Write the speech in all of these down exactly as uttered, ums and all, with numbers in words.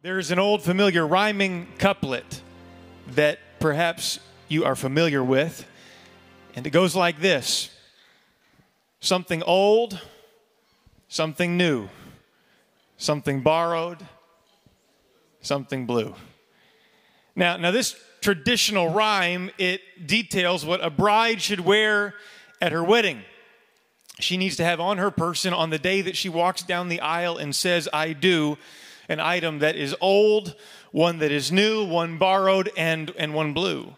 There's an old familiar rhyming couplet that perhaps you are familiar with, and it goes like this. Something old, something new, something borrowed, something blue. Now, now this traditional rhyme, it details what a bride should wear at her wedding. She needs to have on her person on the day that she walks down the aisle and says, "I do," an item that is old, one that is new, one borrowed, and, and one blue.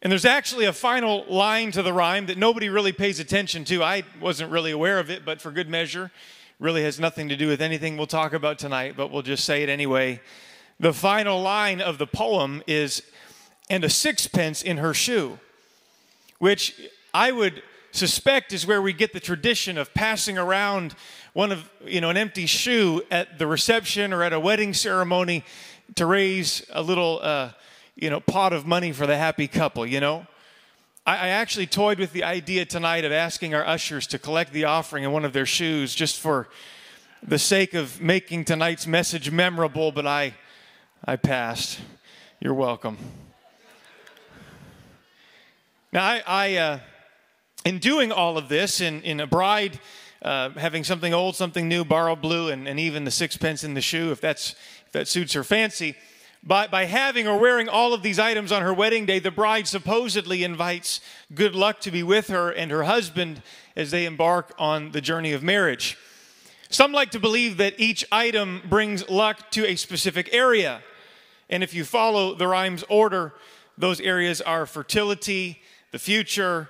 And there's actually a final line to the rhyme that nobody really pays attention to. I wasn't really aware of it, but for good measure, really has nothing to do with anything we'll talk about tonight, but we'll just say it anyway. The final line of the poem is, "and a sixpence in her shoe," which I would suspect is where we get the tradition of passing around one of, you know, an empty shoe at the reception or at a wedding ceremony to raise a little, uh, you know, pot of money for the happy couple, you know. I, I actually toyed with the idea tonight of asking our ushers to collect the offering in one of their shoes just for the sake of making tonight's message memorable, but I, I passed. You're welcome. Now, I... I uh, in doing all of this, in, in a bride uh, having something old, something new, borrowed blue, and, and even the sixpence in the shoe, if that's if that suits her fancy, by, by having or wearing all of these items on her wedding day, the bride supposedly invites good luck to be with her and her husband as they embark on the journey of marriage. Some like to believe that each item brings luck to a specific area. And if you follow the rhyme's order, those areas are fertility, the future,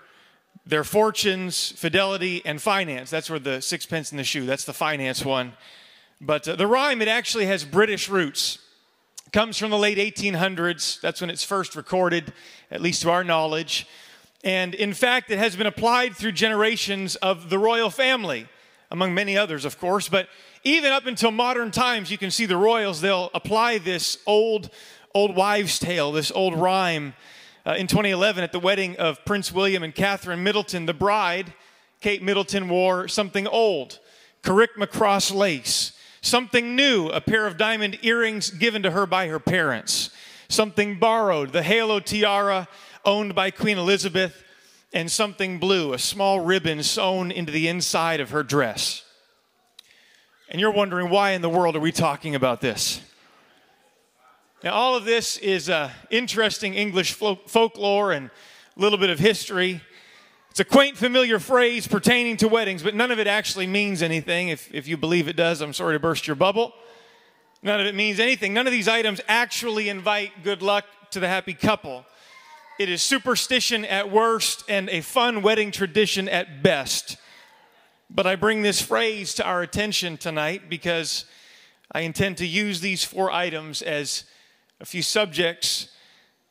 their fortunes, fidelity, and finance. That's where the sixpence in the shoe, that's the finance one. But uh, the rhyme, it actually has British roots. It comes from the late eighteen hundreds. That's when it's first recorded, at least to our knowledge. And in fact, it has been applied through generations of the royal family, among many others, of course. But even up until modern times, you can see the royals, they'll apply this old, old wives' tale, this old rhyme. Uh, in twenty eleven, at the wedding of Prince William and Catherine Middleton, the bride, Kate Middleton, wore something old, Carrickma cross lace, something new, a pair of diamond earrings given to her by her parents, something borrowed, the halo tiara owned by Queen Elizabeth, and something blue, a small ribbon sewn into the inside of her dress. And you're wondering, why in the world are we talking about this? Now, all of this is uh, interesting English folk- folklore and a little bit of history. It's a quaint, familiar phrase pertaining to weddings, but none of it actually means anything. If, if you believe it does, I'm sorry to burst your bubble. None of it means anything. None of these items actually invite good luck to the happy couple. It is superstition at worst and a fun wedding tradition at best. But I bring this phrase to our attention tonight because I intend to use these four items as a few subjects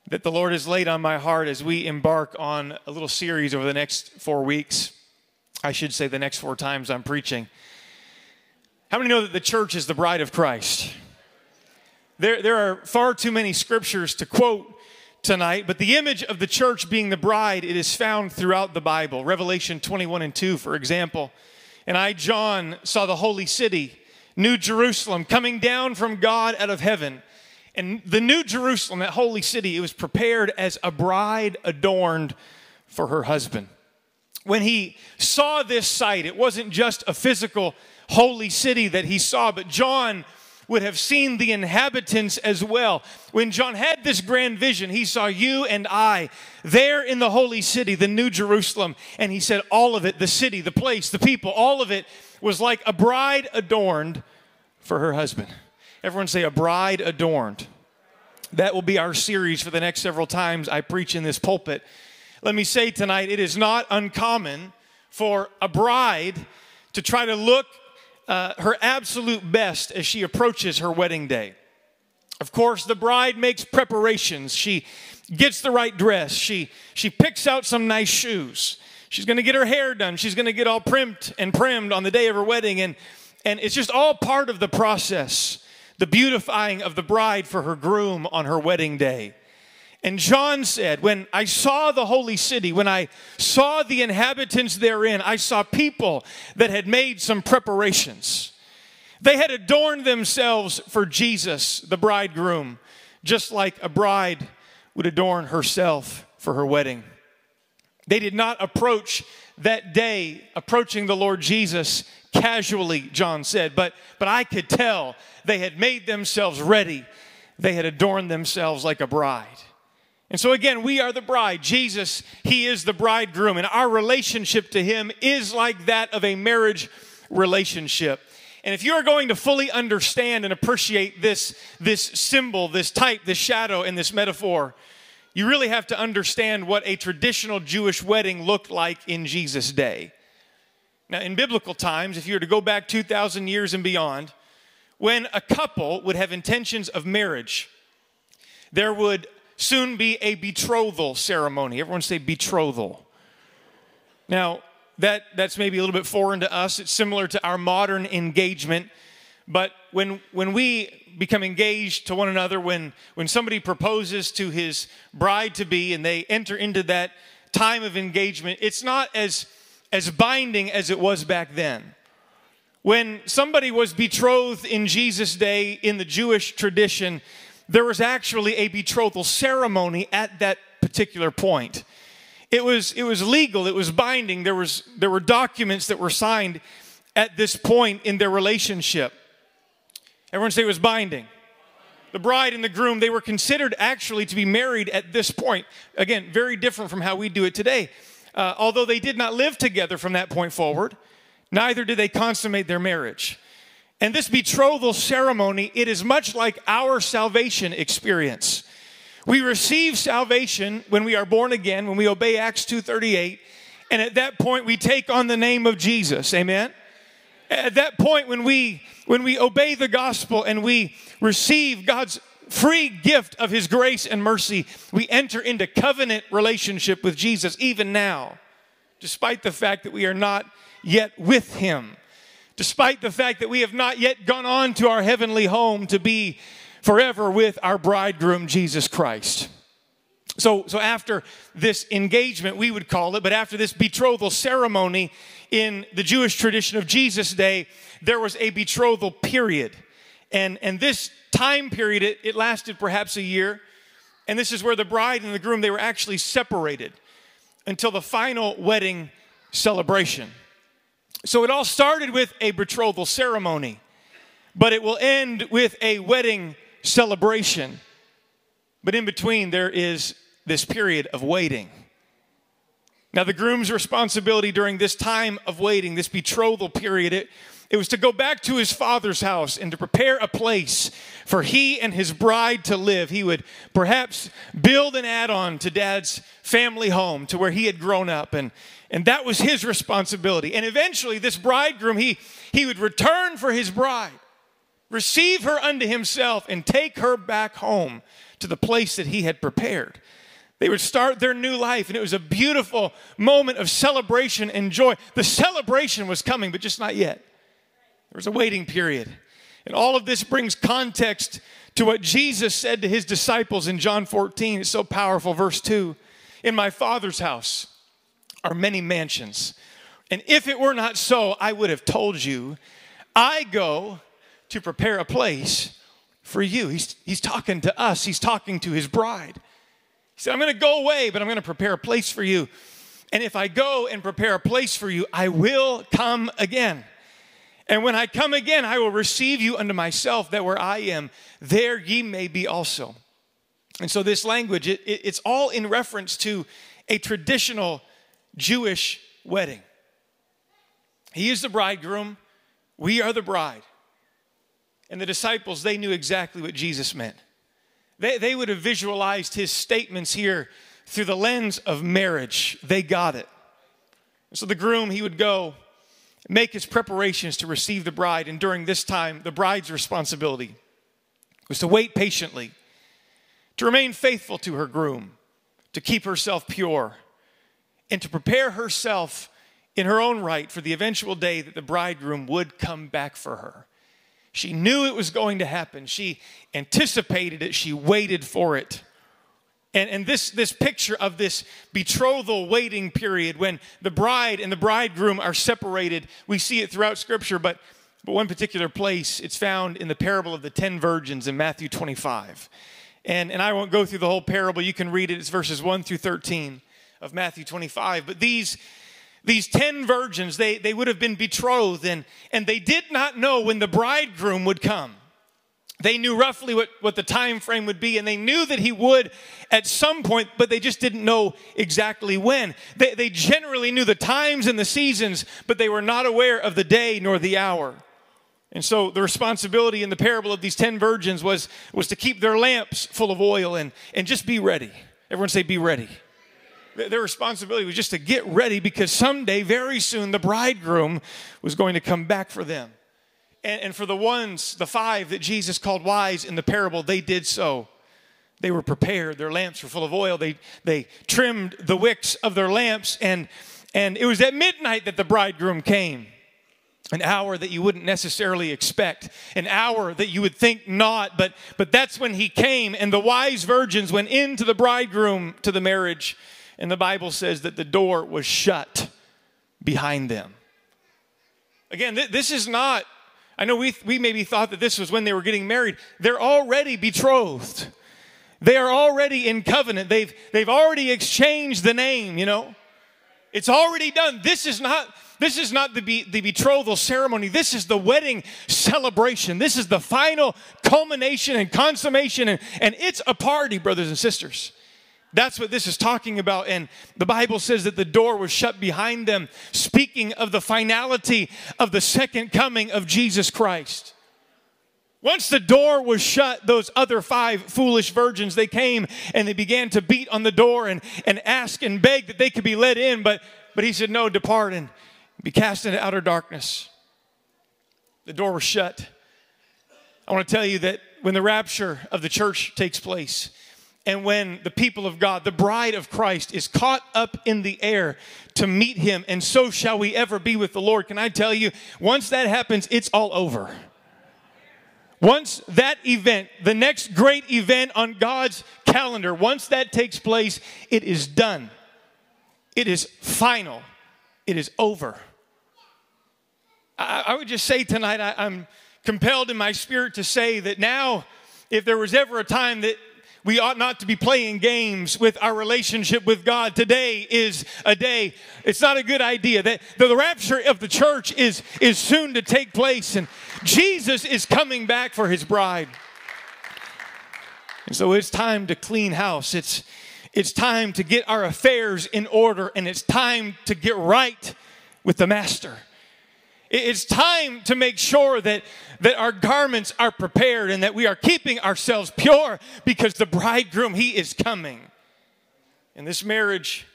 that the Lord has laid on my heart as we embark on a little series over the next four weeks. I should say the next four times I'm preaching. How many know that the church is the bride of Christ? There, there are far too many scriptures to quote tonight, but the image of the church being the bride, it is found throughout the Bible. Revelation twenty-one and two, for example. And I, John, saw the holy city, New Jerusalem, coming down from God out of heaven. And the New Jerusalem, that holy city, it was prepared as a bride adorned for her husband. When he saw this sight, it wasn't just a physical holy city that he saw, but John would have seen the inhabitants as well. When John had this grand vision, he saw you and I there in the holy city, the New Jerusalem, and he said all of it, the city, the place, the people, all of it was like a bride adorned for her husband. Everyone say, a bride adorned. That will be our series for the next several times I preach in this pulpit. Let me say tonight, it is not uncommon for a bride to try to look uh, her absolute best as she approaches her wedding day. Of course, the bride makes preparations. She gets the right dress. She, she picks out some nice shoes. She's going to get her hair done. She's going to get all primped and primmed on the day of her wedding. And, and it's just all part of the process. The beautifying of the bride for her groom on her wedding day. And John said, when I saw the holy city, when I saw the inhabitants therein, I saw people that had made some preparations. They had adorned themselves for Jesus, the bridegroom, just like a bride would adorn herself for her wedding. They did not approach that day, approaching the Lord Jesus casually, John said, but, but I could tell they had made themselves ready. They had adorned themselves like a bride. And so again, we are the bride. Jesus, He is the bridegroom, and our relationship to Him is like that of a marriage relationship. And if you're going to fully understand and appreciate this, this symbol, this type, this shadow, and this metaphor, you really have to understand what a traditional Jewish wedding looked like in Jesus' day. Now, in biblical times, if you were to go back two thousand years and beyond, when a couple would have intentions of marriage, there would soon be a betrothal ceremony. Everyone say betrothal. Now, That, that's maybe a little bit foreign to us. It's similar to our modern engagement. But when, when we become engaged to one another, when, when somebody proposes to his bride-to-be and they enter into that time of engagement, it's not as, as binding as it was back then. When somebody was betrothed in Jesus' day in the Jewish tradition, there was actually a betrothal ceremony at that particular point. It was, it was legal, it was binding, there was, there were documents that were signed at this point in their relationship. Everyone say it was binding. The bride and the groom, they were considered actually to be married at this point. Again, very different from how we do it today. Uh, although they did not live together from that point forward, neither did they consummate their marriage. And this betrothal ceremony, it is much like our salvation experience. We receive salvation when we are born again, when we obey Acts two thirty-eight, and at that point we take on the name of Jesus, amen? At that point when we when we obey the gospel and we receive God's free gift of His grace and mercy, we enter into covenant relationship with Jesus even now, despite the fact that we are not yet with Him, despite the fact that we have not yet gone on to our heavenly home to be forever with our bridegroom, Jesus Christ. So, so after this engagement, we would call it, but after this betrothal ceremony in the Jewish tradition of Jesus' day, there was a betrothal period. And, and this time period, it, it lasted perhaps a year. And this is where the bride and the groom, they were actually separated until the final wedding celebration. So it all started with a betrothal ceremony, but it will end with a wedding celebration. But in between, there is this period of waiting. Now, the groom's responsibility during this time of waiting, this betrothal period, it, it was to go back to his father's house and to prepare a place for he and his bride to live. He would perhaps build an add-on to dad's family home, to where he had grown up, and, and that was his responsibility. And eventually, this bridegroom, he, he would return for his bride, receive her unto himself, and take her back home to the place that he had prepared. They would start their new life, and it was a beautiful moment of celebration and joy. The celebration was coming, but just not yet. There was a waiting period. And all of this brings context to what Jesus said to his disciples in John fourteen. It's so powerful. Verse two, in my Father's house are many mansions, and if it were not so, I would have told you, I go to prepare a place for you. He's, he's talking to us. He's talking to his bride. He said, I'm going to go away, but I'm going to prepare a place for you. And if I go and prepare a place for you, I will come again. And when I come again, I will receive you unto myself, that where I am, there ye may be also. And so this language, it, it, it's all in reference to a traditional Jewish wedding. He is the bridegroom. We are the bride. And the disciples, they knew exactly what Jesus meant. They, they would have visualized his statements here through the lens of marriage. They got it. And so the groom, he would go make his preparations to receive the bride. And during this time, the bride's responsibility was to wait patiently, to remain faithful to her groom, to keep herself pure, and to prepare herself in her own right for the eventual day that the bridegroom would come back for her. She knew it was going to happen. She anticipated it. She waited for it. And, and this, this picture of this betrothal waiting period when the bride and the bridegroom are separated, we see it throughout Scripture, but, But one particular place, it's found in the parable of the ten virgins in Matthew twenty-five. And, and I won't go through the whole parable. You can read it. It's verses one through thirteen of Matthew twenty-five. But these, these ten virgins, they, they would have been betrothed, and, and they did not know when the bridegroom would come. They knew roughly what, what the time frame would be, and they knew that he would at some point, but they just didn't know exactly when. They, they generally knew the times and the seasons, but they were not aware of the day nor the hour. And so the responsibility in the parable of these ten virgins was, was to keep their lamps full of oil and, and just be ready. Everyone say, be ready. Their responsibility was just to get ready, because someday, very soon, the bridegroom was going to come back for them. And for the ones, the five that Jesus called wise in the parable, they did so. They were prepared. Their lamps were full of oil. They, they trimmed the wicks of their lamps. And, and it was at midnight that the bridegroom came. An hour that you wouldn't necessarily expect. An hour that you would think not. But, but that's when he came. And the wise virgins went into the bridegroom to the marriage. And the Bible says that the door was shut behind them. Again, th- this is not... I know we, we maybe thought that this was when they were getting married. They're already betrothed. They are already in covenant. They've, they've already exchanged the name, you know. It's already done. This is not, this is not the, be, the betrothal ceremony. This is the wedding celebration. This is the final culmination and consummation. And, and it's a party, brothers and sisters. That's what this is talking about. And the Bible says that the door was shut behind them, speaking of the finality of the second coming of Jesus Christ. Once the door was shut, those other five foolish virgins, they came and they began to beat on the door and, and ask and beg that they could be let in. But, but he said, no, depart and be cast into outer darkness. The door was shut. I want to tell you that when the rapture of the church takes place, and when the people of God, the bride of Christ, is caught up in the air to meet him, and so shall we ever be with the Lord. Can I tell you, once that happens, it's all over. Once that event, the next great event on God's calendar, once that takes place, it is done. It is final. It is over. I, I would just say tonight, I, I'm compelled in my spirit to say that now, if there was ever a time that we ought not to be playing games with our relationship with God, today is a day. It's not a good idea. That the rapture of the church is, is soon to take place, and Jesus is coming back for his bride. And so it's time to clean house. It's, it's time to get our affairs in order, and it's time to get right with the Master. It's time to make sure that, that our garments are prepared and that we are keeping ourselves pure, because the bridegroom, he is coming. And this marriage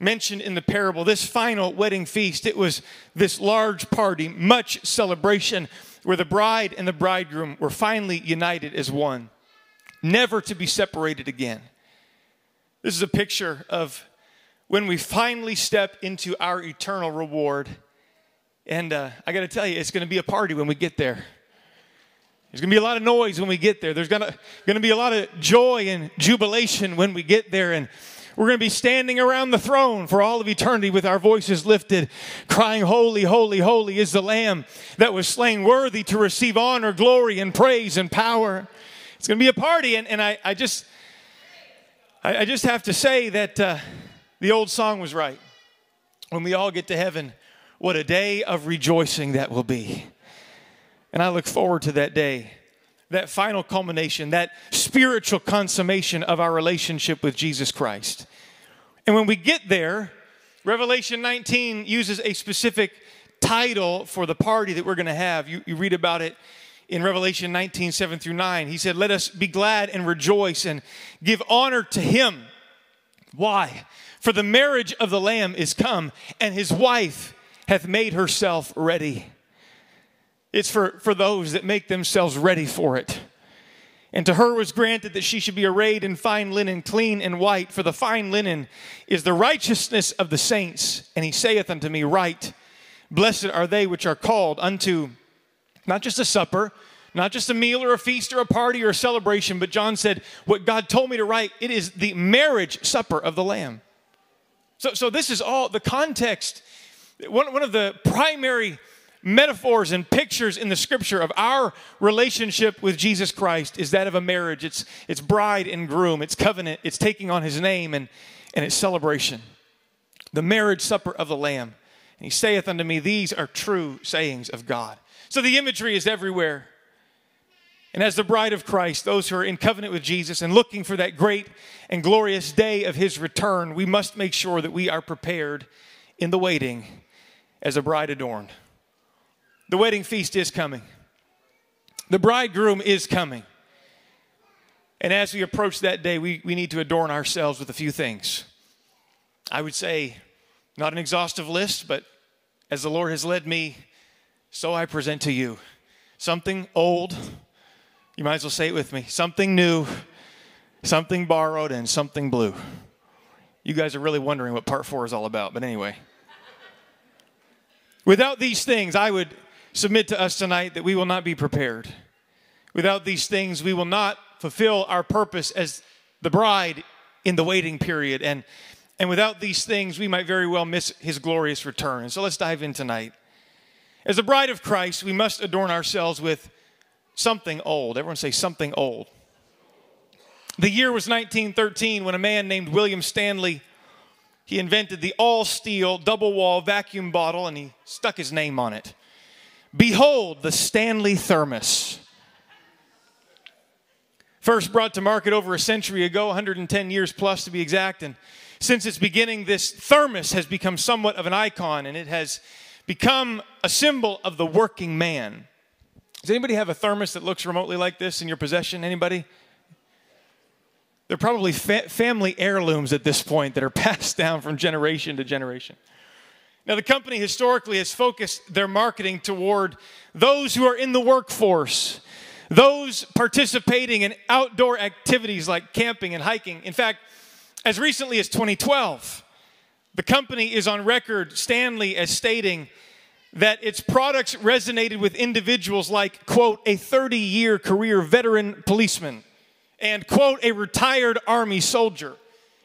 mentioned in the parable, this final wedding feast, it was this large party, much celebration, where the bride and the bridegroom were finally united as one, never to be separated again. This is a picture of when we finally step into our eternal reward. And uh, I got to tell you, it's going to be a party when we get there. There's going to be a lot of noise when we get there. There's going to going to be a lot of joy and jubilation when we get there. And we're going to be standing around the throne for all of eternity with our voices lifted, crying, holy, holy, holy is the Lamb that was slain, worthy to receive honor, glory, and praise and power. It's going to be a party. And, and I, I just I, I just have to say that uh, the old song was right. When we all get to heaven, what a day of rejoicing that will be. And I look forward to that day, that final culmination, that spiritual consummation of our relationship with Jesus Christ. And when we get there, Revelation nineteen uses a specific title for the party that we're going to have. You, you read about it in Revelation nineteen, seven through nine. He said, let us be glad and rejoice and give honor to him. Why? For the marriage of the Lamb is come, and his wife hath made herself ready. It's for, for those that make themselves ready for it. And to her was granted that she should be arrayed in fine linen, clean and white, for the fine linen is the righteousness of the saints. And he saith unto me, write, blessed are they which are called unto not just a supper, not just a meal or a feast or a party or a celebration, but John said, what God told me to write, it is the marriage supper of the Lamb. So, so this is all the context. One, one of the primary metaphors and pictures in the scripture of our relationship with Jesus Christ is that of a marriage. It's, it's bride and groom. It's covenant. It's taking on his name and, and it's celebration. The marriage supper of the Lamb. And he saith unto me, these are true sayings of God. So the imagery is everywhere. And as the bride of Christ, those who are in covenant with Jesus and looking for that great and glorious day of his return, we must make sure that we are prepared in the waiting as a bride adorned. The wedding feast is coming. The bridegroom is coming. And as we approach that day, we, we need to adorn ourselves with a few things. I would say, not an exhaustive list, but as the Lord has led me, so I present to you something old. You might as well say it with me. Something new, something borrowed, and something blue. You guys are really wondering what part four is all about, but anyway. Without these things, I would submit to us tonight that we will not be prepared. Without these things, we will not fulfill our purpose as the bride in the waiting period. And, and without these things, we might very well miss his glorious return. So let's dive in tonight. As the bride of Christ, we must adorn ourselves with something old. Everyone say something old. The year was nineteen thirteen when a man named William Stanley, he invented the all-steel double-wall vacuum bottle and he stuck his name on it. Behold the Stanley Thermos. First brought to market over a century ago, one hundred ten years plus to be exact. And since its beginning, this thermos has become somewhat of an icon and it has become a symbol of the working man. Does anybody have a thermos that looks remotely like this in your possession? Anybody? They're probably fa- family heirlooms at this point that are passed down from generation to generation. Now, the company historically has focused their marketing toward those who are in the workforce, those participating in outdoor activities like camping and hiking. In fact, as recently as twenty twelve, the company is on record, Stanley, as stating that its products resonated with individuals like, quote, a thirty-year career veteran policeman and, quote, a retired Army soldier.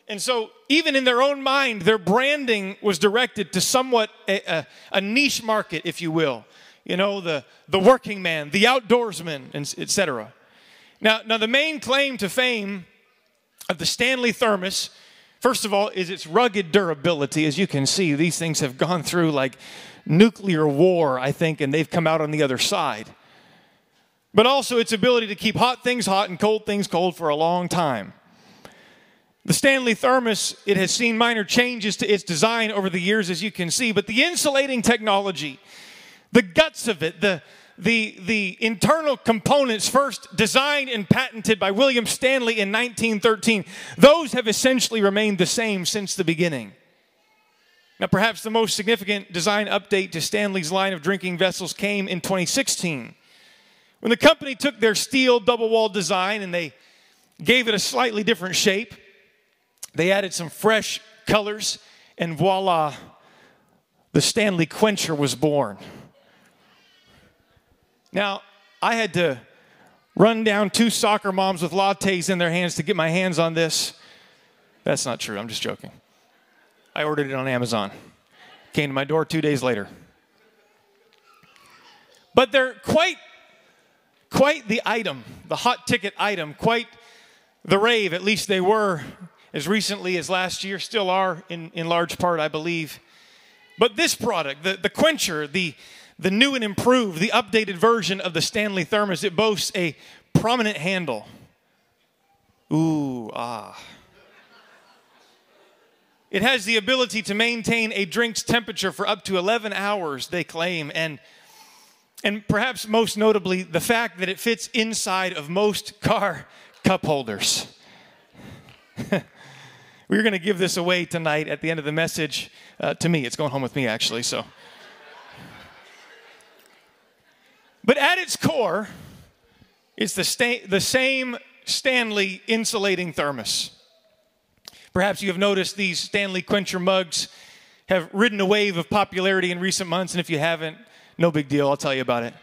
And so even in their own mind, their branding was directed to somewhat a, a, a niche market, if you will. You know, the, the working man, the outdoorsman, et cetera. Now, now, the main claim to fame of the Stanley Thermos, first of all, is its rugged durability. As you can see, these things have gone through like nuclear war, I think, and they've come out on the other side. But also its ability to keep hot things hot and cold things cold for a long time. The Stanley Thermos, it has seen minor changes to its design over the years, as you can see, but the insulating technology, the guts of it, the the the internal components first designed and patented by William Stanley in nineteen thirteen, those have essentially remained the same since the beginning. Now, perhaps the most significant design update to Stanley's line of drinking vessels came in twenty sixteen, when the company took their steel double-wall design and they gave it a slightly different shape. They added some fresh colors, and voila, the Stanley Quencher was born. Now, I had to run down two soccer moms with lattes in their hands to get my hands on this. That's not true. I'm just joking. I ordered it on Amazon. Came to my door two days later. But they're quite, quite the item, the hot ticket item, quite the rave. At least they were as recently as last year, still are in, in large part, I believe. But this product, the, the Quencher, the, the new and improved, the updated version of the Stanley Thermos, it boasts a prominent handle. Ooh, ah. It has the ability to maintain a drink's temperature for up to eleven hours, they claim. And, and perhaps most notably, the fact that it fits inside of most car cup holders. We're going to give this away tonight at the end of the message. Uh, to me, it's going home with me, actually. So, but at its core, it's the, sta- the same Stanley insulating thermos. Perhaps you have noticed these Stanley Quencher mugs have ridden a wave of popularity in recent months, and if you haven't, no big deal, I'll tell you about it.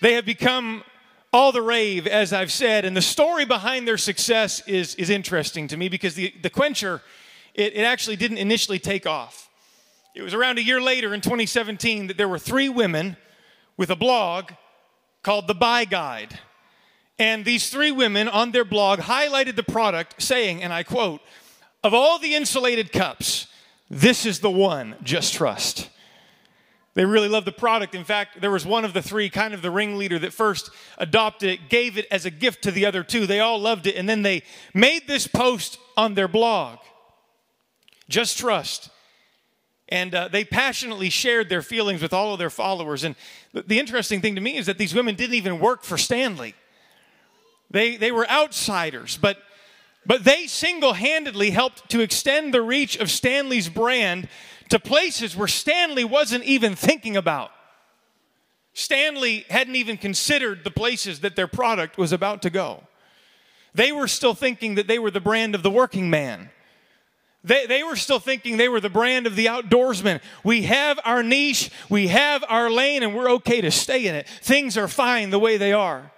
They have become all the rave, as I've said, and the story behind their success is, is interesting to me because the, the Quencher, it, it actually didn't initially take off. It was around a year later in twenty seventeen that there were three women with a blog called The Buy Guide. And these three women on their blog highlighted the product saying, and I quote, "Of all the insulated cups, this is the one, just trust." They really loved the product. In fact, there was one of the three, kind of the ringleader, that first adopted it, gave it as a gift to the other two. They all loved it, and then they made this post on their blog, "Just Trust." And uh, they passionately shared their feelings with all of their followers. And th- the interesting thing to me is that these women didn't even work for Stanley. They, they were outsiders, but But they single-handedly helped to extend the reach of Stanley's brand to places where Stanley wasn't even thinking about. Stanley hadn't even considered the places that their product was about to go. They were still thinking that they were the brand of the working man. They, they were still thinking they were the brand of the outdoorsman. We have our niche, we have our lane, and we're okay to stay in it. Things are fine the way they are.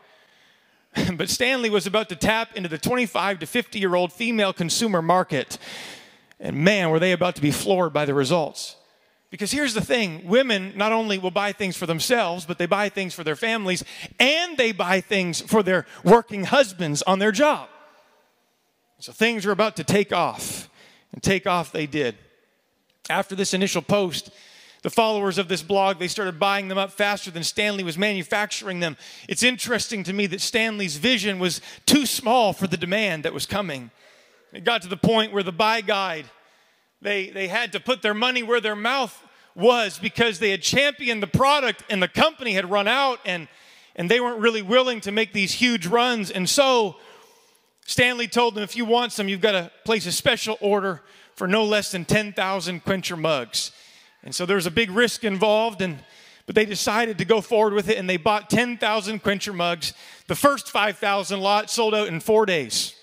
But Stanley was about to tap into the twenty-five to fifty-year-old female consumer market. And man, were they about to be floored by the results. Because here's the thing. Women not only will buy things for themselves, but they buy things for their families, and they buy things for their working husbands on their job. So things were about to take off. And take off they did. After this initial post, the followers of this blog, they started buying them up faster than Stanley was manufacturing them. It's interesting to me that Stanley's vision was too small for the demand that was coming. It got to the point where the Buy Guide, they, they had to put their money where their mouth was because they had championed the product and the company had run out, and, and they weren't really willing to make these huge runs. And so Stanley told them, if you want some, you've got to place a special order for no less than ten thousand Quencher mugs. And so there was a big risk involved, and but they decided to go forward with it, and they bought ten thousand Quencher mugs. The first five thousand lot sold out in four days.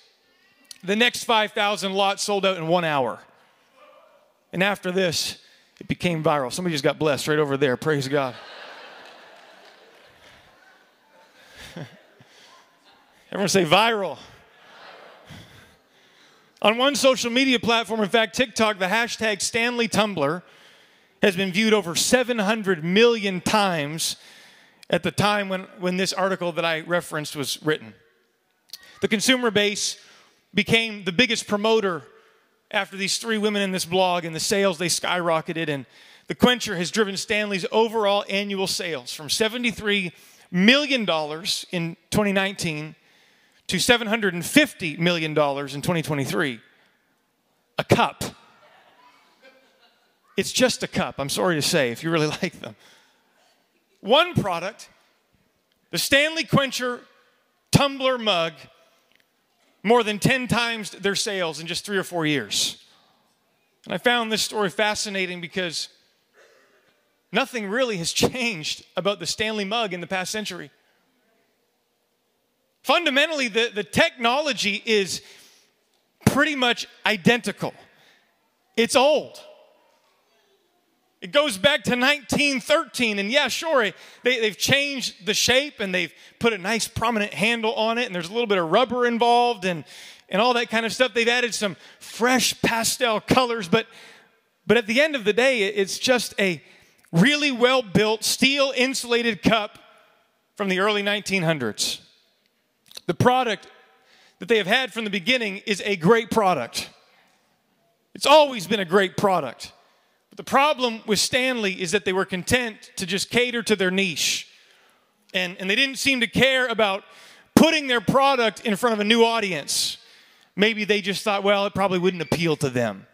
The next five thousand lot sold out in one hour. And after this, it became viral. Somebody just got blessed right over there. Praise God. Everyone say viral. On one social media platform, in fact, TikTok, the hashtag Stanley Tumblr has been viewed over seven hundred million times at the time when, when this article that I referenced was written. The consumer base became the biggest promoter after these three women in this blog, and the sales, they skyrocketed, and the Quencher has driven Stanley's overall annual sales from seventy-three million dollars in twenty nineteen to seven hundred fifty million dollars in twenty twenty-three. A cup. It's just a cup, I'm sorry to say, if you really like them. One product, the Stanley Quencher tumbler mug, more than ten times their sales in just three or four years. And I found this story fascinating because nothing really has changed about the Stanley mug in the past century. Fundamentally, the, the technology is pretty much identical. It's old. It goes back to nineteen thirteen, and yeah, sure, they, they've changed the shape, and they've put a nice prominent handle on it, and there's a little bit of rubber involved, and, and all that kind of stuff. They've added some fresh pastel colors, but, but at the end of the day, it's just a really well-built steel-insulated cup from the early nineteen hundreds. The product that they have had from the beginning is a great product. It's always been a great product. The problem with Stanley is that they were content to just cater to their niche. And, and they didn't seem to care about putting their product in front of a new audience. Maybe they just thought, well, it probably wouldn't appeal to them.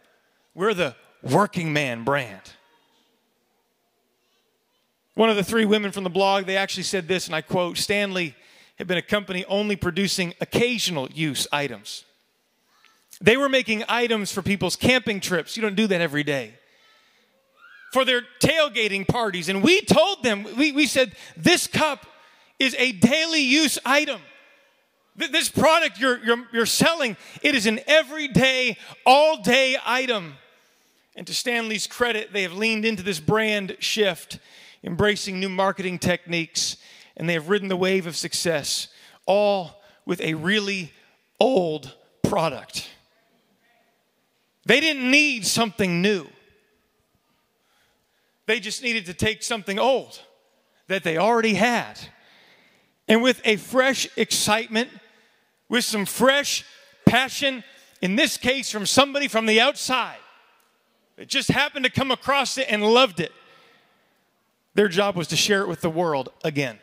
We're the working man brand. One of the three women from the blog, they actually said this, and I quote, "Stanley had been a company only producing occasional use items. They were making items for people's camping trips. You don't do that every day. For their tailgating parties." And we told them, we, we said, this cup is a daily use item. Th- this product you're, you're, you're selling, it is an everyday, all-day item. And to Stanley's credit, they have leaned into this brand shift, embracing new marketing techniques, and they have ridden the wave of success, all with a really old product. They didn't need something new. They just needed to take something old that they already had. And with a fresh excitement, with some fresh passion, in this case from somebody from the outside, that just happened to come across it and loved it, their job was to share it with the world again.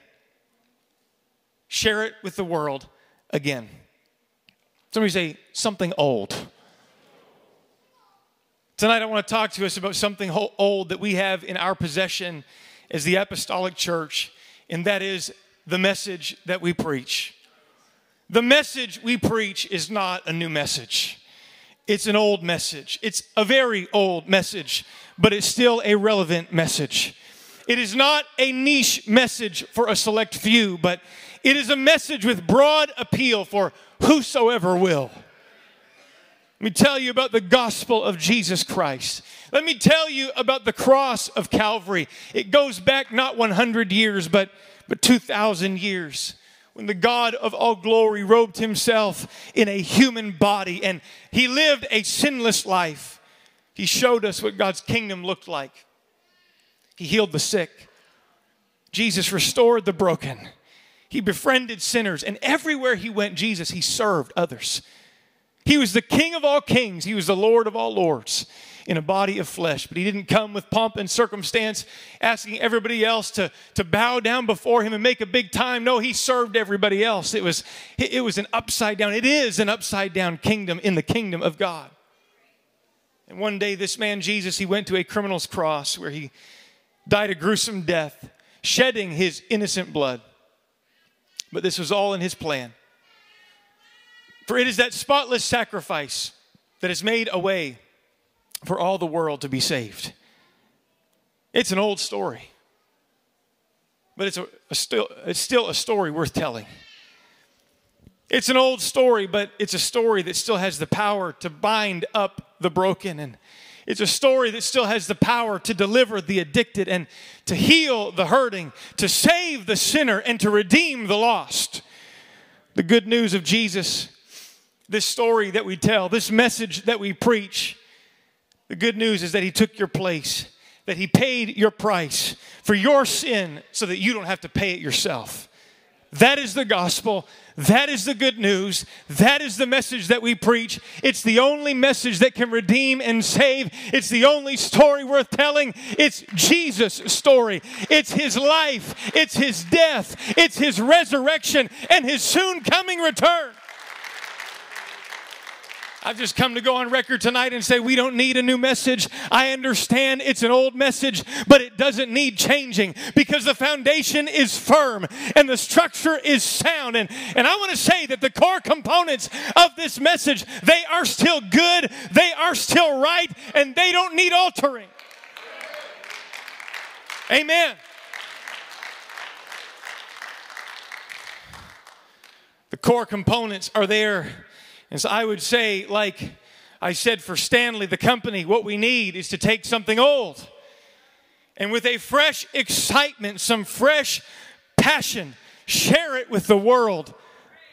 Share it with the world again. Somebody say, something old. Tonight I want to talk to us about something old that we have in our possession as the apostolic church, and that is the message that we preach. The message we preach is not a new message. It's an old message. It's a very old message, but it's still a relevant message. It is not a niche message for a select few, but it is a message with broad appeal for whosoever will. Let me tell you about the gospel of Jesus Christ. Let me tell you about the cross of Calvary. It goes back not one hundred years, but, but two thousand years. When the God of all glory robed himself in a human body and he lived a sinless life. He showed us what God's kingdom looked like. He healed the sick. Jesus restored the broken. He befriended sinners. And everywhere he went, Jesus, he served others. He was the King of all kings. He was the Lord of all lords in a body of flesh. But he didn't come with pomp and circumstance, asking everybody else to, to bow down before him and make a big time. No, he served everybody else. It was, it was an upside down. It is an upside down kingdom in the kingdom of God. And one day this man, Jesus, he went to a criminal's cross where he died a gruesome death, shedding his innocent blood. But this was all in his plan. For it is that spotless sacrifice that has made a way for all the world to be saved. It's an old story, but it's, a, a still, it's still a story worth telling. It's an old story, but it's a story that still has the power to bind up the broken, and it's a story that still has the power to deliver the addicted and to heal the hurting, to save the sinner, and to redeem the lost. The good news of Jesus, this story that we tell, this message that we preach, the good news is that he took your place, that he paid your price for your sin so that you don't have to pay it yourself. That is the gospel. That is the good news. That is the message that we preach. It's the only message that can redeem and save. It's the only story worth telling. It's Jesus' story. It's his life. It's his death. It's his resurrection and his soon coming return. I've just come to go on record tonight and say we don't need a new message. I understand it's an old message, but it doesn't need changing because the foundation is firm and the structure is sound. And, and I want to say that the core components of this message, they are still good, they are still right, and they don't need altering. Amen. The core components are there. And so I would say, like I said for Stanley, the company, what we need is to take something old and with a fresh excitement, some fresh passion, share it with the world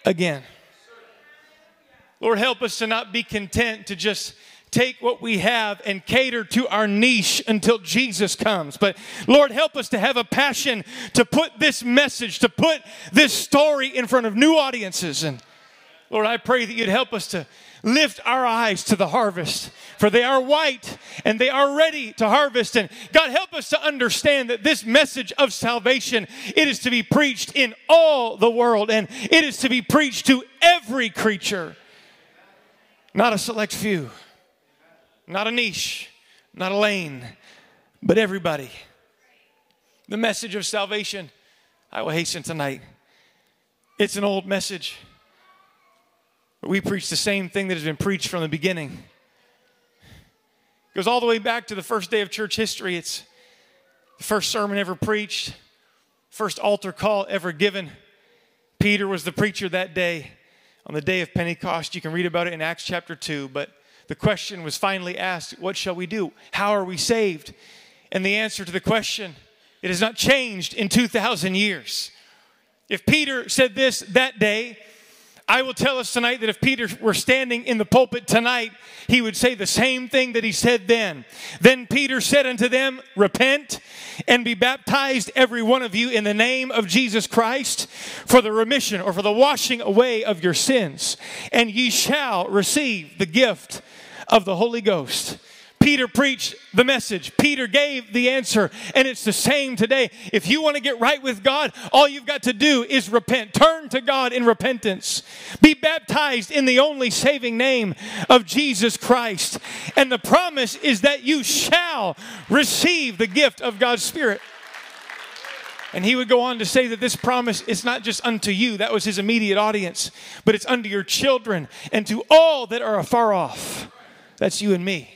again. Lord, help us to not be content to just take what we have and cater to our niche until Jesus comes. But Lord, help us to have a passion to put this message, to put this story in front of new audiences. And Lord, I pray that you'd help us to lift our eyes to the harvest, for they are white and they are ready to harvest. And God, help us to understand that this message of salvation, it is to be preached in all the world, and it is to be preached to every creature, not a select few, not a niche, not a lane, but everybody. The message of salvation, I will hasten tonight. It's an old message. We preach the same thing that has been preached from the beginning. It goes all the way back to the first day of church history. It's the first sermon ever preached, first altar call ever given. Peter was the preacher that day on the day of Pentecost. You can read about it in Acts chapter two, but the question was finally asked, what shall we do? How are we saved? And the answer to the question, it has not changed in two thousand years. If Peter said this that day, I will tell us tonight that if Peter were standing in the pulpit tonight, he would say the same thing that he said then. Then Peter said unto them, repent and be baptized every one of you in the name of Jesus Christ for the remission or for the washing away of your sins, and ye shall receive the gift of the Holy Ghost. Peter preached the message. Peter gave the answer. And it's the same today. If you want to get right with God, all you've got to do is repent. Turn to God in repentance. Be baptized in the only saving name of Jesus Christ. And the promise is that you shall receive the gift of God's Spirit. And he would go on to say that this promise is not just unto you. That was his immediate audience. But it's unto your children and to all that are afar off. That's you and me.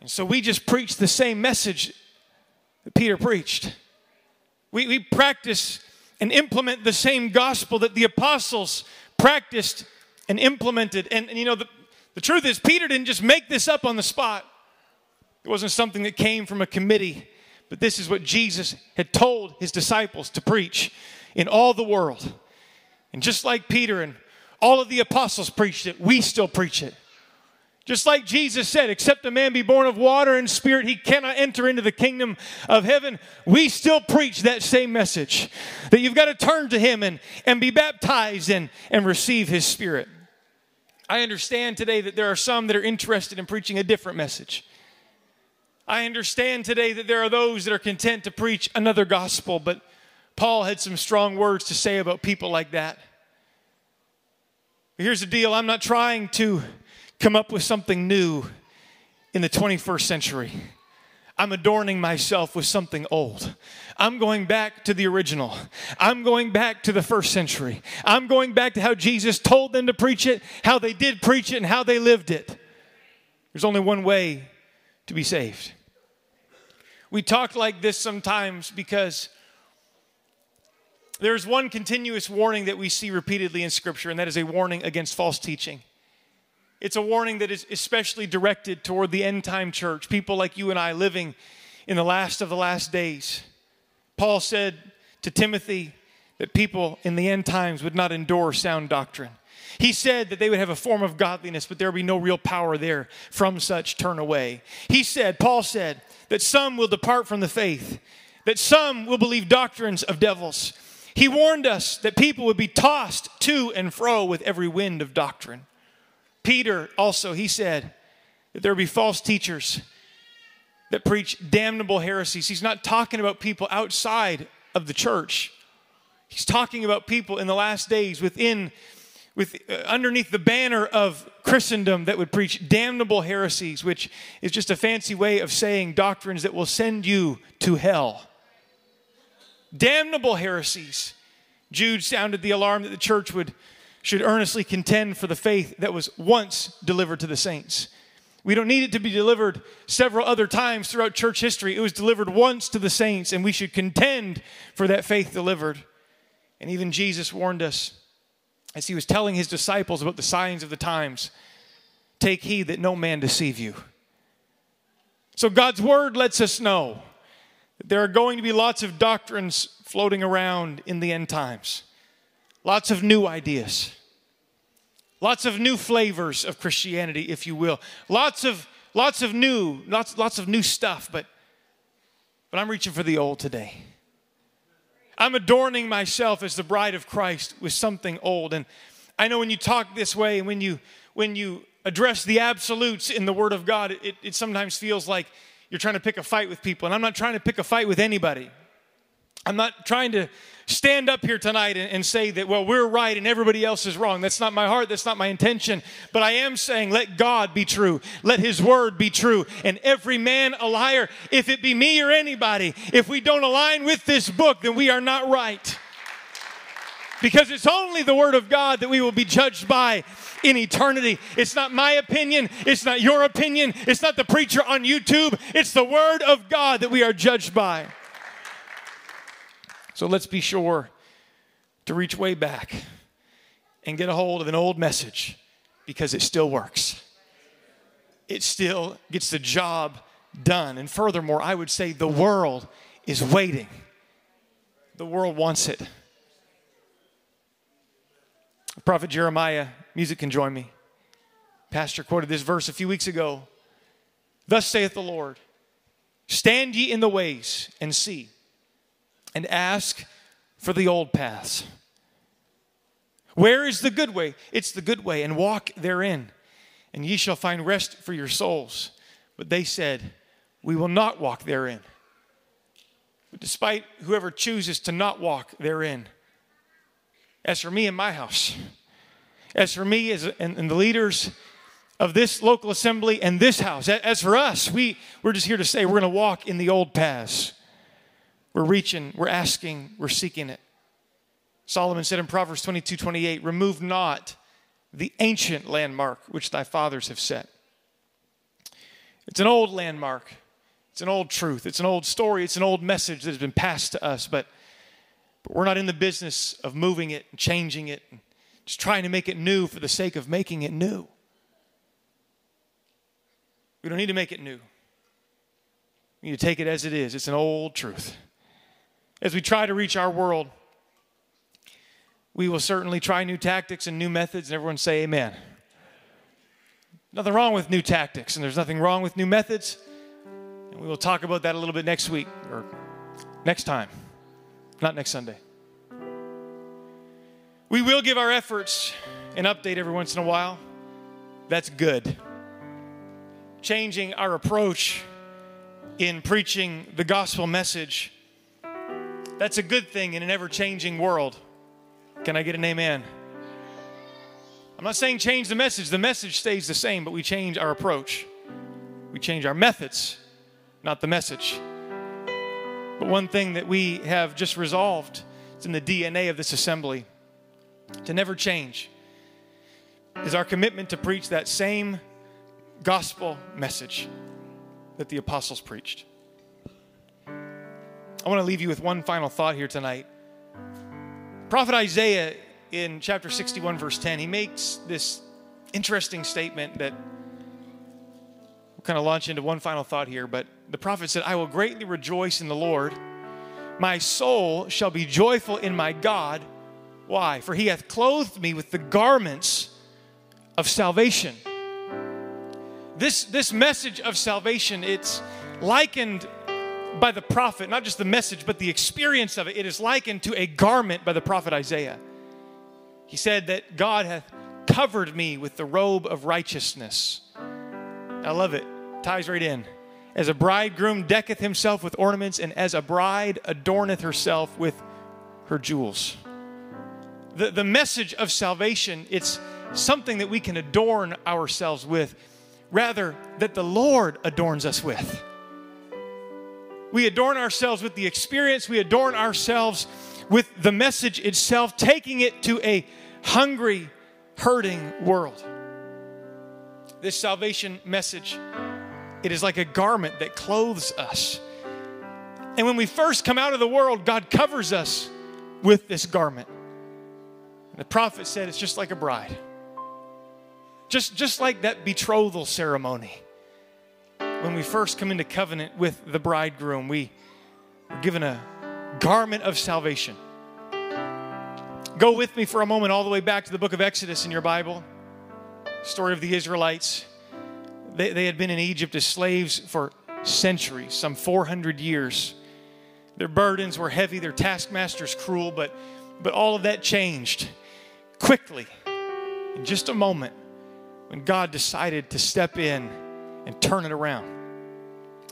And so we just preach the same message that Peter preached. We, we practice and implement the same gospel that the apostles practiced and implemented. And, and you know, the, the truth is, Peter didn't just make this up on the spot. It wasn't something that came from a committee. But this is what Jesus had told his disciples to preach in all the world. And just like Peter and all of the apostles preached it, we still preach it. Just like Jesus said, except a man be born of water and spirit, he cannot enter into the kingdom of heaven. We still preach that same message, that you've got to turn to him and, and be baptized and, and receive his Spirit. I understand today that there are some that are interested in preaching a different message. I understand today that there are those that are content to preach another gospel, but Paul had some strong words to say about people like that. But here's the deal. I'm not trying to come up with something new in the twenty-first century. I'm adorning myself with something old. I'm going back to the original. I'm going back to the first century. I'm going back to how Jesus told them to preach it, how they did preach it, and how they lived it. There's only one way to be saved. We talk like this sometimes because there's one continuous warning that we see repeatedly in Scripture, and that is a warning against false teaching. It's a warning that is especially directed toward the end-time church, people like you and I living in the last of the last days. Paul said to Timothy that people in the end times would not endure sound doctrine. He said that they would have a form of godliness, but there would be no real power there. From such turn away. He said, Paul said, that some will depart from the faith, that some will believe doctrines of devils. He warned us that people would be tossed to and fro with every wind of doctrine. Peter also, he said that there will be false teachers that preach damnable heresies. He's not talking about people outside of the church. He's talking about people in the last days within, with, uh, underneath the banner of Christendom that would preach damnable heresies, which is just a fancy way of saying doctrines that will send you to hell. Damnable heresies. Jude sounded the alarm that the church would should earnestly contend for the faith that was once delivered to the saints. We don't need it to be delivered several other times throughout church history. It was delivered once to the saints, and we should contend for that faith delivered. And even Jesus warned us as he was telling his disciples about the signs of the times, take heed that no man deceive you. So God's word lets us know that there are going to be lots of doctrines floating around in the end times. Lots of new ideas. Lots of new flavors of Christianity, if you will. Lots of lots of new, lots, lots of new stuff, but but I'm reaching for the old today. I'm adorning myself as the bride of Christ with something old. And I know when you talk this way and when you when you address the absolutes in the Word of God, it, it sometimes feels like you're trying to pick a fight with people. And I'm not trying to pick a fight with anybody. I'm not trying to stand up here tonight and, and say that, well, we're right and everybody else is wrong. That's not my heart. That's not my intention. But I am saying, let God be true. Let his word be true. And every man a liar. If it be me or anybody, if we don't align with this book, then we are not right. Because it's only the word of God that we will be judged by in eternity. It's not my opinion. It's not your opinion. It's not the preacher on YouTube. It's the word of God that we are judged by. So let's be sure to reach way back and get a hold of an old message because it still works. It still gets the job done. And furthermore, I would say the world is waiting. The world wants it. Prophet Jeremiah, music can join me. Pastor quoted this verse a few weeks ago. Thus saith the Lord, stand ye in the ways and see, and ask for the old paths. Where is the good way? It's the good way, and walk therein, and ye shall find rest for your souls. But they said, we will not walk therein. But despite whoever chooses to not walk therein, as for me and my house, as for me as, and, and the leaders of this local assembly and this house, as, as for us, we, we're just here to say we're going to walk in the old paths. We're reaching, we're asking, we're seeking it. Solomon said in Proverbs twenty-two twenty-eight, remove not the ancient landmark which thy fathers have set. It's an old landmark. It's an old truth. It's an old story. It's an old message that has been passed to us, but, but we're not in the business of moving it and changing it and just trying to make it new for the sake of making it new. We don't need to make it new. We need to take it as it is. It's an old truth. As we try to reach our world, we will certainly try new tactics and new methods, and everyone say amen. Nothing wrong with new tactics, and there's nothing wrong with new methods. And we will talk about that a little bit next week, or next time, not next Sunday. We will give our efforts an update every once in a while. That's good. Changing our approach in preaching the gospel message, that's a good thing in an ever-changing world. Can I get an amen? I'm not saying change the message. The message stays the same, but we change our approach. We change our methods, not the message. But one thing that we have just resolved, it's in the D N A of this assembly, to never change, is our commitment to preach that same gospel message that the apostles preached. I want to leave you with one final thought here tonight. Prophet Isaiah in chapter sixty-one, verse ten, he makes this interesting statement that we'll kind of launch into one final thought here, but the prophet said, I will greatly rejoice in the Lord. My soul shall be joyful in my God. Why? For he hath clothed me with the garments of salvation. This, this message of salvation, it's likened by the prophet, not just the message, but the experience of it. It is likened to a garment by the prophet Isaiah. He said that God hath covered me with the robe of righteousness. I love it. Ties right in. As a bridegroom decketh himself with ornaments, and as a bride adorneth herself with her jewels. The, the message of salvation, it's something that we can adorn ourselves with. Rather, that the Lord adorns us with. We adorn ourselves with the experience. We adorn ourselves with the message itself, taking it to a hungry, hurting world. This salvation message, it is like a garment that clothes us. And when we first come out of the world, God covers us with this garment. The prophet said it's just like a bride. Just, just like that betrothal ceremony. When we first come into covenant with the bridegroom, we are given a garment of salvation. Go with me for a moment all the way back to the book of Exodus in your Bible. Story of the Israelites. They, they had been in Egypt as slaves for centuries, some four hundred years. Their burdens were heavy, their taskmasters cruel, but, but all of that changed quickly, in just a moment, when God decided to step in and turn it around.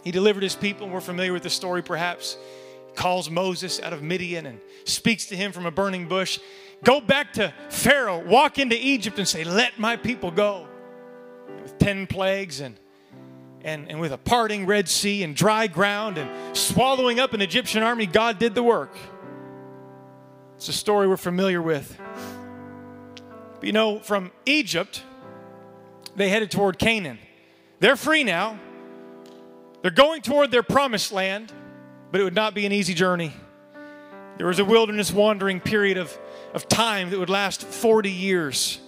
He delivered his people. We're familiar with the story, perhaps. He calls Moses out of Midian and speaks to him from a burning bush. Go back to Pharaoh, walk into Egypt and say, let my people go. And with ten plagues and, and, and with a parting Red Sea and dry ground and swallowing up an Egyptian army, God did the work. It's a story we're familiar with. But you know, from Egypt, they headed toward Canaan. They're free now. They're going toward their promised land, but it would not be an easy journey. There was a wilderness wandering period of, of time that would last forty years.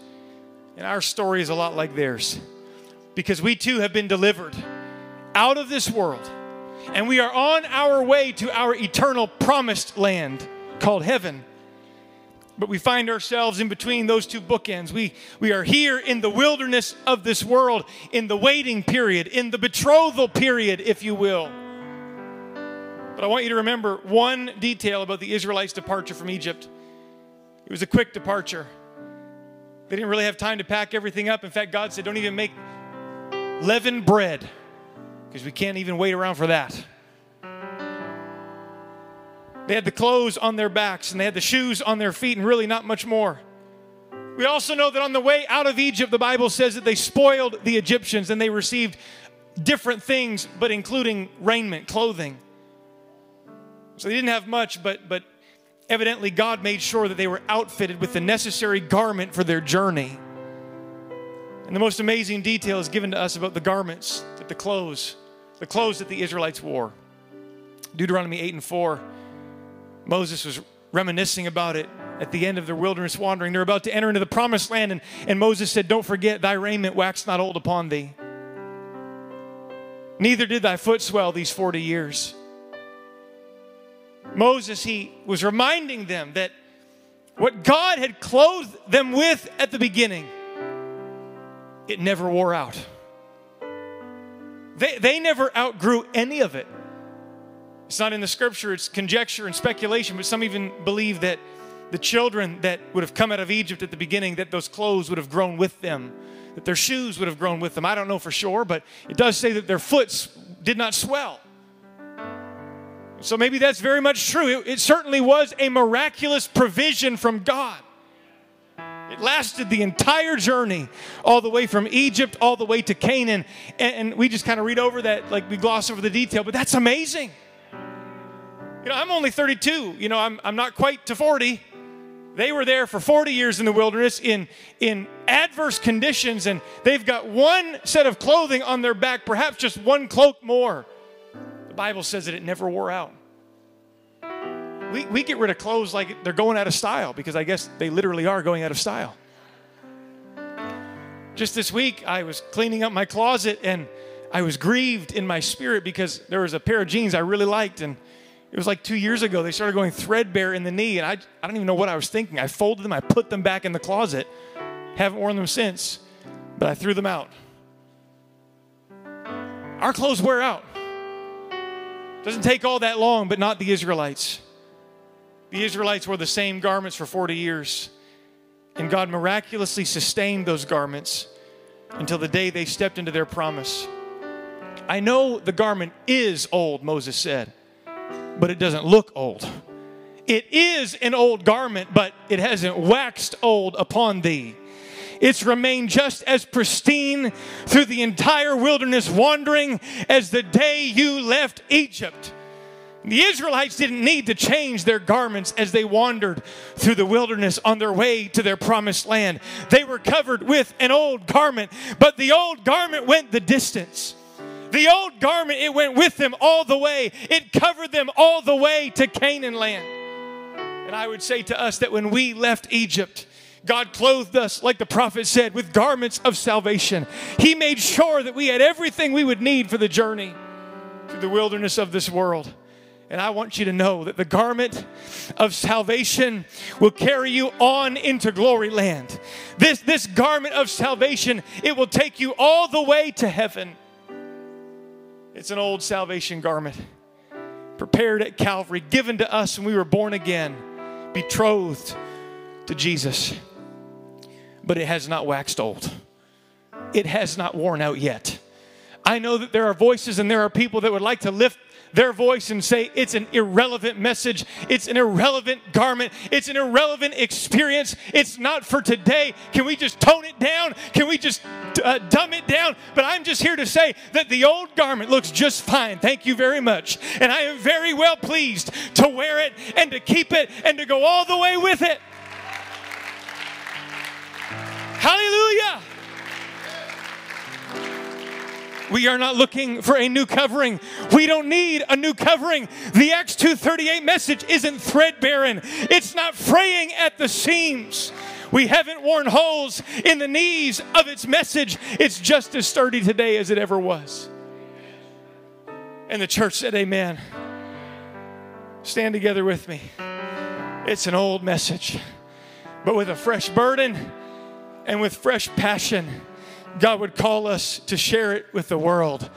And our story is a lot like theirs, because we too have been delivered out of this world, and we are on our way to our eternal promised land called heaven. but we find ourselves in between those two bookends. We, we are here in the wilderness of this world, in the waiting period, in the betrothal period, if you will. But I want you to remember one detail about the Israelites' departure from Egypt. It was a quick departure. They didn't really have time to pack everything up. In fact, God said, don't even make leavened bread, because we can't even wait around for that. They had the clothes on their backs and they had the shoes on their feet and really not much more. We also know that on the way out of Egypt, the Bible says that they spoiled the Egyptians and they received different things, but including raiment, clothing. So they didn't have much, but, but evidently God made sure that they were outfitted with the necessary garment for their journey. And the most amazing detail is given to us about the garments, that the clothes, the clothes that the Israelites wore. Deuteronomy eight and four. Moses was reminiscing about it at the end of their wilderness wandering. They're about to enter into the promised land, and, and Moses said, don't forget, thy raiment waxed not old upon thee. Neither did thy foot swell these forty years. Moses, he was reminding them that what God had clothed them with at the beginning, it never wore out. They, they never outgrew any of it. It's not in the scripture, it's conjecture and speculation, but some even believe that the children that would have come out of Egypt at the beginning, that those clothes would have grown with them, that their shoes would have grown with them. I don't know for sure, but it does say that their foot did not swell. So maybe that's very much true. It, it certainly was a miraculous provision from God. It lasted the entire journey, all the way from Egypt, all the way to Canaan. And, and we just kind of read over that, like we gloss over the detail, but that's amazing. You know, I'm only thirty-two. You know, I'm, I'm not quite to forty. They were there for forty years in the wilderness in, in adverse conditions, and they've got one set of clothing on their back, perhaps just one cloak more. The Bible says that it never wore out. We, we get rid of clothes like they're going out of style, because I guess they literally are going out of style. Just this week, I was cleaning up my closet, and I was grieved in my spirit because there was a pair of jeans I really liked, and it was like two years ago, they started going threadbare in the knee, and I, I don't even know what I was thinking. I folded them, I put them back in the closet. Haven't worn them since, but I threw them out. Our clothes wear out. Doesn't take all that long, but not the Israelites. The Israelites wore the same garments for forty years, and God miraculously sustained those garments until the day they stepped into their promise. I know the garment is old, Moses said, but it doesn't look old. It is an old garment, but it hasn't waxed old upon thee. It's remained just as pristine through the entire wilderness wandering as the day you left Egypt. The Israelites didn't need to change their garments as they wandered through the wilderness on their way to their promised land. They were covered with an old garment, but the old garment went the distance. The old garment, it went with them all the way. It covered them all the way to Canaan land. And I would say to us that when we left Egypt, God clothed us, like the prophet said, with garments of salvation. He made sure that we had everything we would need for the journey through the wilderness of this world. And I want you to know that the garment of salvation will carry you on into glory land. This, this garment of salvation, it will take you all the way to heaven. It's an old salvation garment, prepared at Calvary, given to us when we were born again, betrothed to Jesus. But it has not waxed old. It has not worn out yet. I know that there are voices and there are people that would like to lift their voice and say it's an irrelevant message. It's an irrelevant garment. It's an irrelevant experience. It's not for today. Can we just tone it down? Can we just uh, dumb it down? But I'm just here to say that the old garment looks just fine. Thank you very much. And I am very well pleased to wear it and to keep it and to go all the way with it. Hallelujah. We are not looking for a new covering. We don't need a new covering. The Acts two thirty-eight message isn't threadbare. It's not fraying at the seams. We haven't worn holes in the knees of its message. It's just as sturdy today as it ever was. And the church said, amen. Stand together with me. It's an old message. but with a fresh burden and with fresh passion, God would call us to share it with the world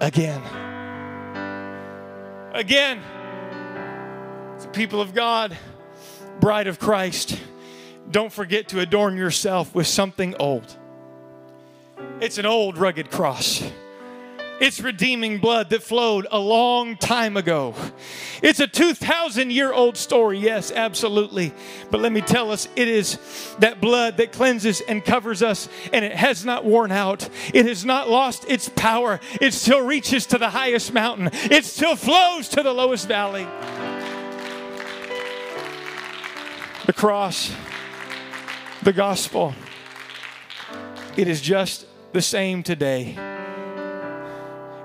again. Again, the people of God, bride of Christ, don't forget to adorn yourself with something old. It's an old rugged cross. It's redeeming blood that flowed a long time ago. It's a two thousand year old story. Yes, absolutely. But let me tell us, it is that blood that cleanses and covers us, and it has not worn out. It has not lost its power. It still reaches to the highest mountain. It still flows to the lowest valley. The cross, the gospel, it is just the same today.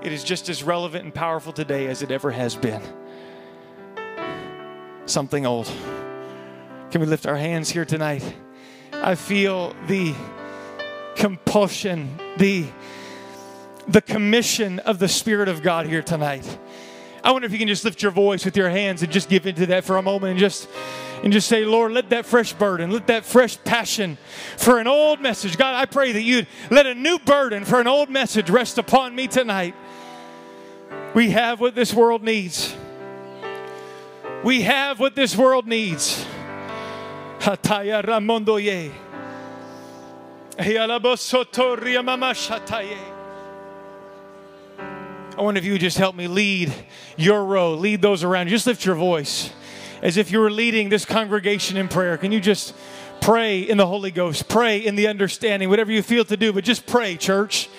It is just as relevant and powerful today as it ever has been. Something old. Can we lift our hands here tonight? I feel the compulsion, the, the commission of the Spirit of God here tonight. I wonder if you can just lift your voice with your hands and just give into that for a moment and just... And just say, Lord, let that fresh burden, let that fresh passion for an old message. God, I pray that you'd let a new burden for an old message rest upon me tonight. We have what this world needs. We have what this world needs. Hataya Ramondoye. Hialabosotoria Mama Shataye. I wonder if you would just help me lead your row, lead those around you. Just lift your voice. As if you were leading this congregation in prayer. Can you just pray in the Holy Ghost? Pray in the understanding, whatever you feel to do, but just pray, church.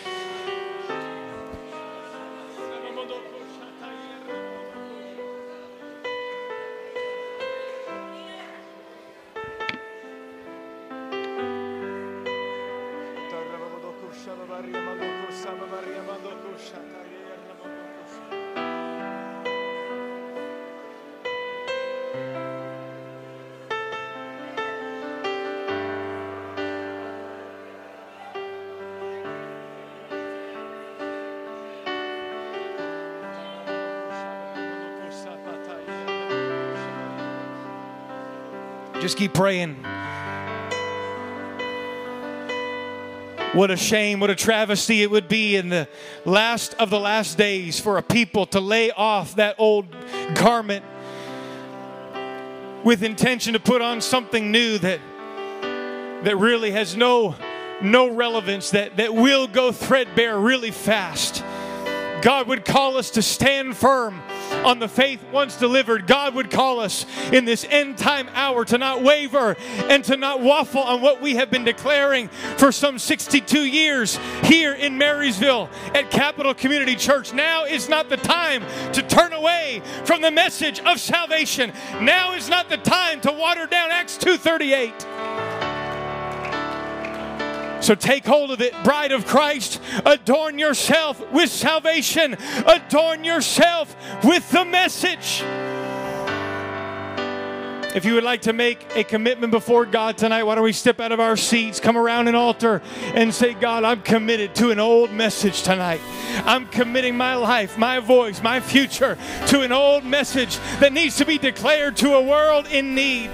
Just keep praying. What a shame, what a travesty it would be in the last of the last days for a people to lay off that old garment with intention to put on something new that that really has no no relevance, that, that will go threadbare really fast. God would call us to stand firm on the faith once delivered. God would call us in this end time hour to not waver and to not waffle on what we have been declaring for some sixty-two years here in Marysville at Capital Community Church. Now is not the time to turn away from the message of salvation. Now is not the time to water down Acts two thirty-eight. So take hold of it, bride of Christ. Adorn yourself with salvation. Adorn yourself with the message. If you would like to make a commitment before God tonight, why don't we step out of our seats, come around an altar, and say, God, I'm committed to an old message tonight. I'm committing my life, my voice, my future to an old message that needs to be declared to a world in need.